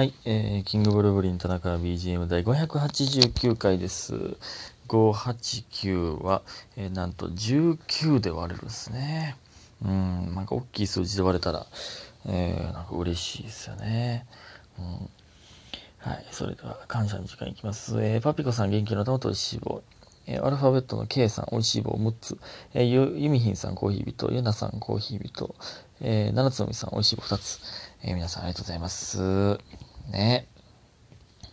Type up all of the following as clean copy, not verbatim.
はい、キングブルーブリン田中 BGM 第589回です。589は、なんと19で割れるんですね。なんか大きい数字で割れたら、なんか嬉しいですよね。はい、それでは感謝の時間いきます。パピコさん元気の玉とおいしい棒。アルファベットの K さんおいしい棒6つ。ユミヒンさんコーヒー人。ユナさんコーヒー人。七つのみさんおいしい棒2つ。皆さんありがとうございます。ね。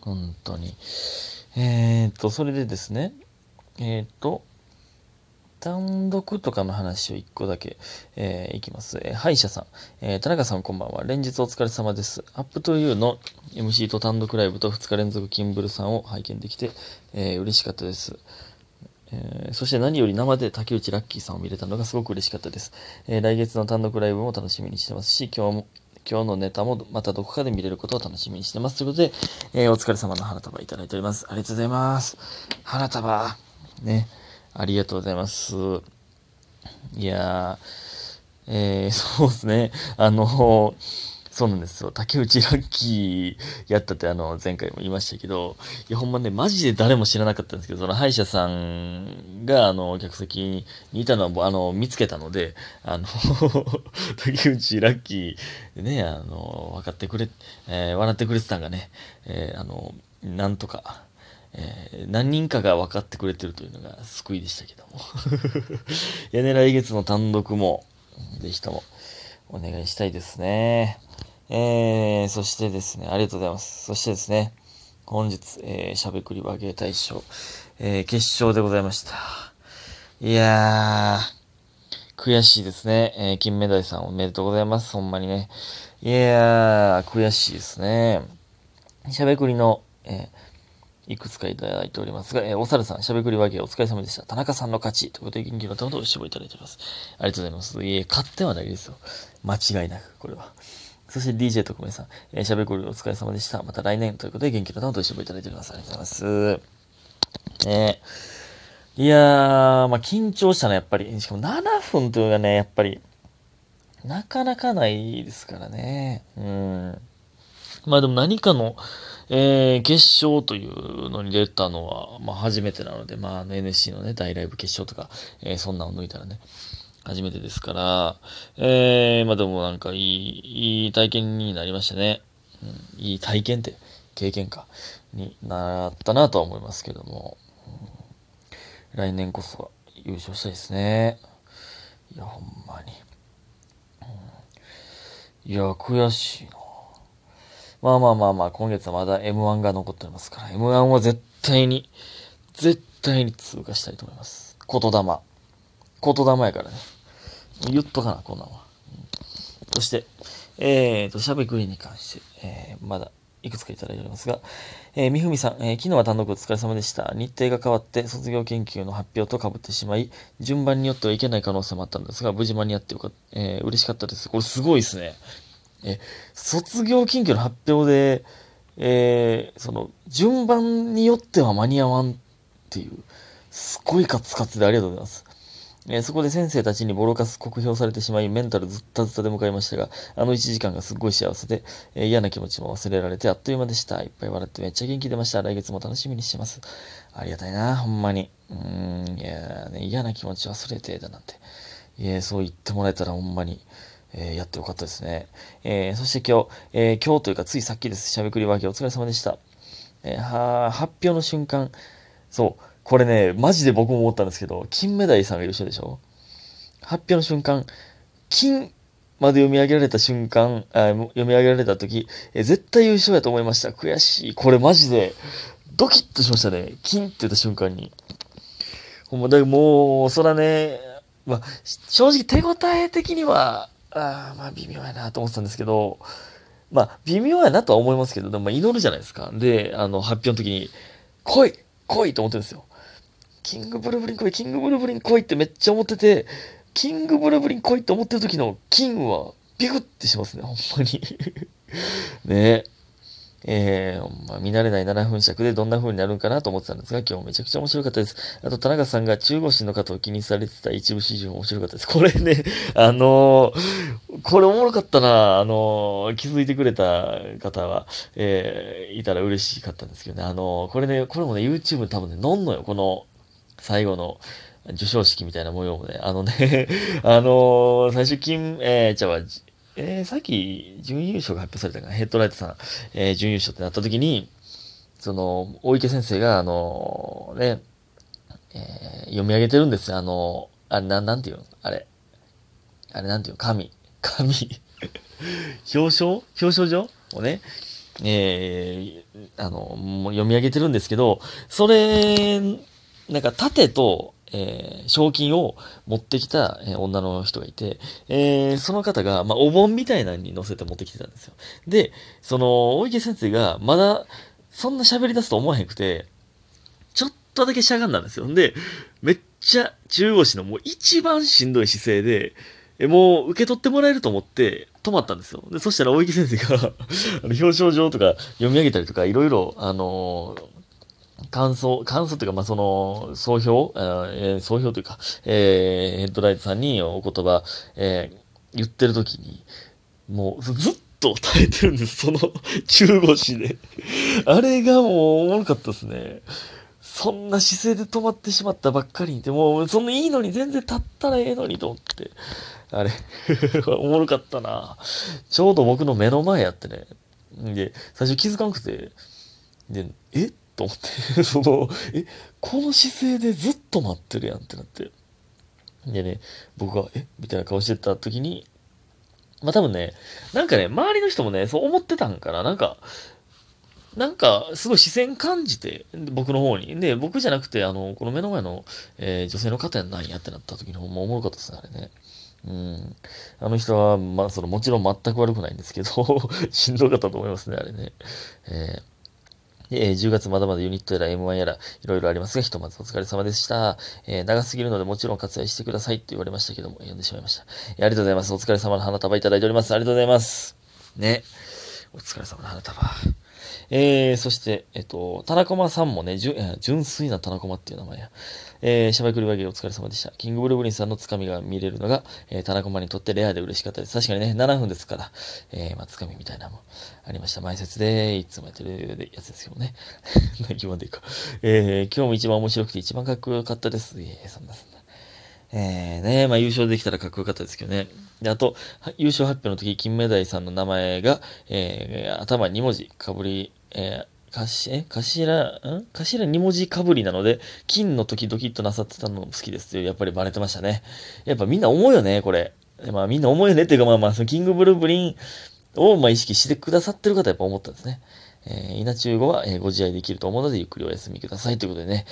本当に。それでですね。単独とかの話を1個だけ、いきます。歯医者さん、田中さんこんばんは。連日お疲れ様です。アップトゥーユーの MC と単独ライブと2日連続キンブルさんを拝見できて、嬉しかったです。そして何より生で竹内ラッキーさんを見れたのがすごく嬉しかったです。来月の単独ライブも楽しみにしてますし、今日のネタもまたどこかで見れることを楽しみにしてます。ということで、お疲れ様の花束いただいております。ありがとうございます。花束ね。ありがとうございます。いやー、そうですね。そうなんですよ。竹内ラッキーやったって前回も言いましたけど、いやほんまね、マジで誰も知らなかったんですけど、その歯医者さんが客席にいたのを見つけたので、竹内ラッキーね、分かってくれ、笑ってくれてたんがね、なんとか。何人かが分かってくれてるというのが救いでしたけども。いやね、来月の単独も、ぜひともお願いしたいですね。そしてですね、ありがとうございます。そしてですね、本日、しゃべくり和芸大賞、決勝でございました。いやー、悔しいですね。金メダルさんおめでとうございます。ほんまにね。いやー、悔しいですね。しゃべくりの、いくつかいただいておりますが、お猿さん、しゃべくり和芸お疲れ様でした。田中さんの勝ち。ということで、元気の玉とおいしい棒いただいております。ありがとうございます。勝ってはないですよ。間違いなく、これは。そして DJ 特命さん、しゃべくりお疲れ様でした。また来年ということで、元気の玉とおいしい棒いただいております。ありがとうございます。いやー、まあ、緊張したな、やっぱり。しかも7分というのがね、やっぱり、なかなかないですからね。まあでも何かの、決勝というのに出たのは、まあ初めてなので、まあNSC のね、大ライブ決勝とか、そんなの抜いたらね、初めてですから、まあでもなんかいい体験になりましたね。いい体験って、経験か、になったなとは思いますけども、来年こそは優勝したいですね。いや、ほんまに。いや、悔しいな。まあ、今月はまだ M1 が残っておりますから、M1 は絶対に通過したいと思います。言霊やからね。言っとかな、こんなんは。そして、しゃべくりに関して、まだいくつかいただいておりますが、みふみさん、昨日は単独お疲れ様でした。日程が変わって卒業研究の発表と被ってしまい、順番によってはいけない可能性もあったんですが、無事間に合ってよかった、嬉しかったです。これすごいですね。卒業近況の発表で、その順番によっては間に合わんっていうすごいカツカツでありがとうございます。そこで先生たちにボロカス酷評されてしまいメンタルずったずったで向かいましたが、あの1時間がすっごい幸せで、嫌な気持ちも忘れられてあっという間でした。いっぱい笑ってめっちゃ元気出ました。来月も楽しみにしてます。ありがたいな、ほんまに。いや、ね、嫌な気持ち忘れてだなんて、そう言ってもらえたらほんまにやってよかったですね。そして今日、今日というかついさっきです。しゃべくり和芸お疲れ様でした。発表の瞬間、そう、これね、マジで僕も思ったんですけど、金メダリさんが優勝でしょ？発表の瞬間、金まで読み上げられた瞬間、読み上げられたとき、絶対優勝やと思いました。悔しい。これマジで、ドキッとしましたね。金って言った瞬間に。ほんま、だからもう、そらね、まあ、正直手応え的には、まあ微妙やなと思ってたんですけど、まあ微妙やなとは思いますけど、でもまあ祈るじゃないですか。で、発表の時に、来いと思ってるんですよ。キングブルブリン来いってめっちゃ思ってて、キングブルブリン来いって思ってる時の金はビクってしますね、ほんまに。ね見慣れない7分尺でどんな風になるんかなと思ってたんですが、今日めちゃくちゃ面白かったです。あと、田中さんが中腰の方を気にされてた一部始終面白かったです。これね、これおもろかったな、気づいてくれた方は、いたら嬉しかったんですけどね、これもね、YouTube 多分ね、のんのよ、この、最後の、受賞式みたいな模様もね、最初さっき、準優勝が発表されたから、ヘッドライトさん、準優勝ってなった時に、その、大池先生が、読み上げてるんですよ。なんていうの紙。表彰状をね、もう読み上げてるんですけど、それ、なんか盾と、賞金を持ってきた、女の人がいて、その方が、お盆みたいなのに乗せて持ってきてたんですよ。で、その、大池先生が、まだ、そんな喋り出すと思わへんくて、ちょっとだけしゃがんだんですよ。で、めっちゃ中腰のもう一番しんどい姿勢で、もう受け取ってもらえると思って止まったんですよ。で、そしたら大池先生が、表彰状とか読み上げたりとか、いろいろ、感想というか、総評というか、ヘッドライトさんにお言葉、言ってるときに、もうずっと耐えてるんです、その中腰で。あれがもうおもろかったですね。そんな姿勢で止まってしまったばっかりに、でも、そんないいのに全然立ったらええのにと思って。あれ、おもろかったな。ちょうど僕の目の前やってね。で、最初気づかなくて、で、えと思って、この姿勢でずっと待ってるやんってなって。でね、僕が、みたいな顔してた時に、多分ね、周りの人もね、そう思ってたんから、すごい視線感じて、僕の方に。で、僕じゃなくて、この目の前の、女性の方やなんやってなった時の方もおもろかったですね、あれね。あの人は、もちろん全く悪くないんですけど、しんどかったと思いますね、あれね。10月まだまだユニットやら M1 やらいろいろありますが、ひとまずお疲れ様でした。長すぎるのでもちろん割愛してくださいって言われましたけども、読んでしまいました。ありがとうございます。お疲れ様の花束いただいております。ありがとうございます。ね。お疲れ様の花束。そして、タナコマさんもね、純粋なタナコマっていう名前や。しゃべくりわげお疲れ様でした。キングブルブリンさんのつかみが見れるのが、タナコマにとってレアで嬉しかったです。確かにね、7分ですから、つかみみたいなのもありました。前説で、いつもやってるやつですけどね。何言わんでいいか。今日も一番面白くて一番かっこよかったです。そんな。優勝できたらかっこよかったですけどね。で、あと、優勝発表の時、金目鯛さんの名前が、頭2文字かぶり、頭2文字かぶりなので、金の時ドキッとなさってたのも好きですという、やっぱりバレてましたね。やっぱみんな思うよね、これ。みんな思うよねっていうか、そのキングブルーブリンを、意識してくださってる方はやっぱ思ったんですね。稲中語は、ご自愛できると思うので、ゆっくりお休みくださいということでね。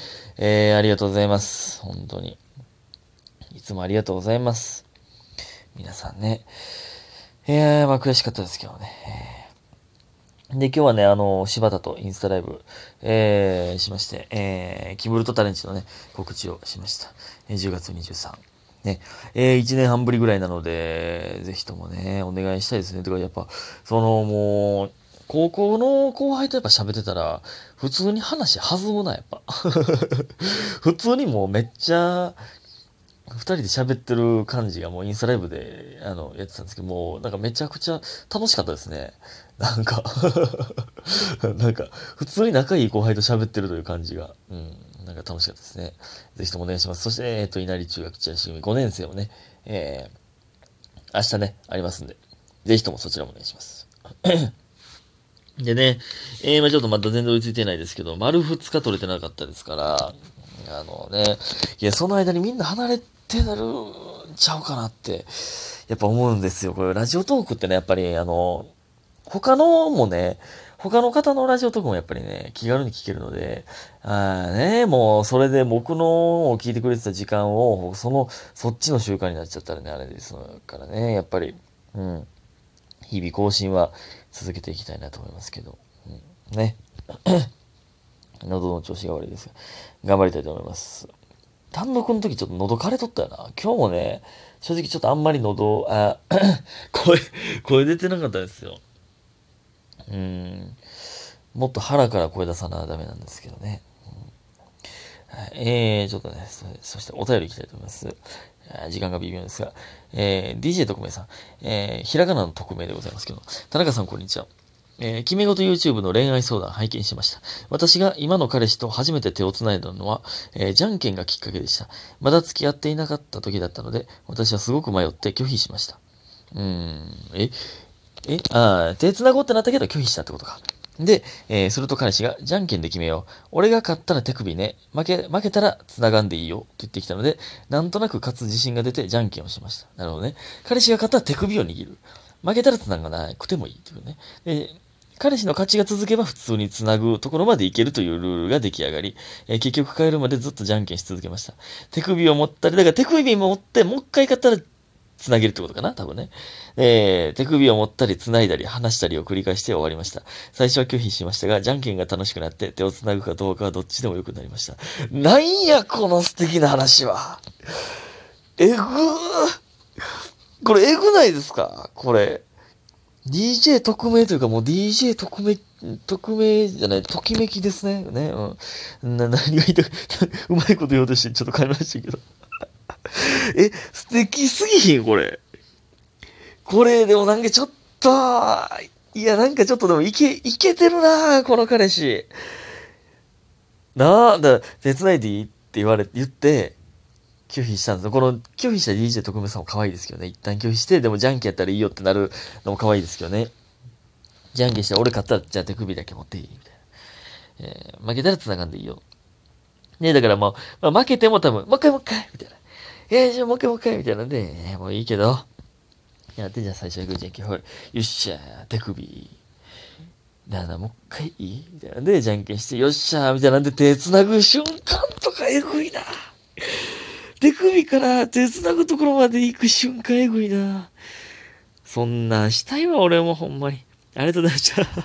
ありがとうございます。本当に。いつもありがとうございます。皆さんね。悔しかったですけどね。で、今日はね、柴田とインスタライブ、しまして、キブルトタレンチのね、告知をしました。10月23日。ね、1年半ぶりぐらいなので、ぜひともね、お願いしたいですね。てか、やっぱ、もう、高校の後輩とやっぱ喋ってたら、普通に話弾むな、やっぱ。普通にもうめっちゃ、二人で喋ってる感じがもうインスタライブで、やってたんですけど、もう、めちゃくちゃ楽しかったですね。普通に仲いい後輩と喋ってるという感じが、楽しかったですね。ぜひともお願いします。そして、稲荷中学千秋組5年生もね、明日ね、ありますんで、ぜひともそちらもお願いします。でね、ちょっとまだ全然追いついてないですけど、丸2日取れてなかったですから、その間にみんな離れてなるんちゃうかなって、やっぱ思うんですよ。これ、ラジオトークってね、やっぱり、他の方のラジオトークもやっぱりね、気軽に聞けるので、もう、それで僕のを聞いてくれてた時間を、そっちの習慣になっちゃったらね、あれですからね、やっぱり、日々更新は続けていきたいなと思いますけど、喉の調子が悪いですが、頑張りたいと思います。単独の時ちょっと喉枯れとったよな。今日もね、正直ちょっとあんまり声出てなかったですよ。もっと腹から声出さなダメなんですけどね。ちょっとね、そしてお便りいきたいと思います。時間が微妙ですが、DJ 特命さん、ひらがなの特命でございますけど、田中さんこんにちは。決め事 YouTube の恋愛相談拝見しました。私が今の彼氏と初めて手をつないだのは、じゃんけんがきっかけでした。まだ付き合っていなかった時だったので、私はすごく迷って拒否しました。手つなごうってなったけど拒否したってことか。で、すると彼氏が、じゃんけんで決めよう。俺が勝ったら手首ね。負けたら繋がんでいいよ。と言ってきたので、なんとなく勝つ自信が出て、じゃんけんをしました。なるほどね。彼氏が勝ったら手首を握る。負けたら繋がなくてもいい。というね。で、彼氏の勝ちが続けば普通に繋ぐところまでいけるというルールが出来上がり、結局帰るまでずっとじゃんけんし続けました。手首を持ったり、だから手首も持って、もう一回勝ったら、つなげるってことかな多分ね。手首を持ったり繋いだり離したりを繰り返して終わりました。最初は拒否しましたが、じゃんけんが楽しくなって手を繋ぐかどうかはどっちでもよくなりました。なんやこの素敵な話は。これえぐないですかこれ。DJ 特命というかもう DJ 特命じゃない、ときめきですね。ね、うん。何が言いたく、うまいこと言おうとしてちょっと変えましたけど。素敵すぎひんこれ。これ、でもなんかちょっと、いやなんかちょっとでもいけてるなこの彼氏。だから、手繋いでいいって言って、拒否したんですよ。この拒否した DJ 特命さんも可愛いですけどね。一旦拒否して、でもじゃんけんやったらいいよってなるのも可愛いですけどね。じゃんけんして、俺勝ったら、じゃあ手首だけ持っていいみたいな。負けたら繋がんでいいよ。ね、だからまあ、負けても多分、もう一回みたいな。じゃあもう一回みたいなんで、もういいけど。やって、じゃあ最初はグーじゃんけん、ほい。よっしゃー、手首。もう一回いいみたいなんで、じゃんけんして、よっしゃー、みたいなんで、手繋ぐ瞬間とかえぐいな。手首から手繋ぐところまで行く瞬間えぐいな。そんなんしたいわ、俺もほんまに。ありがとうございました。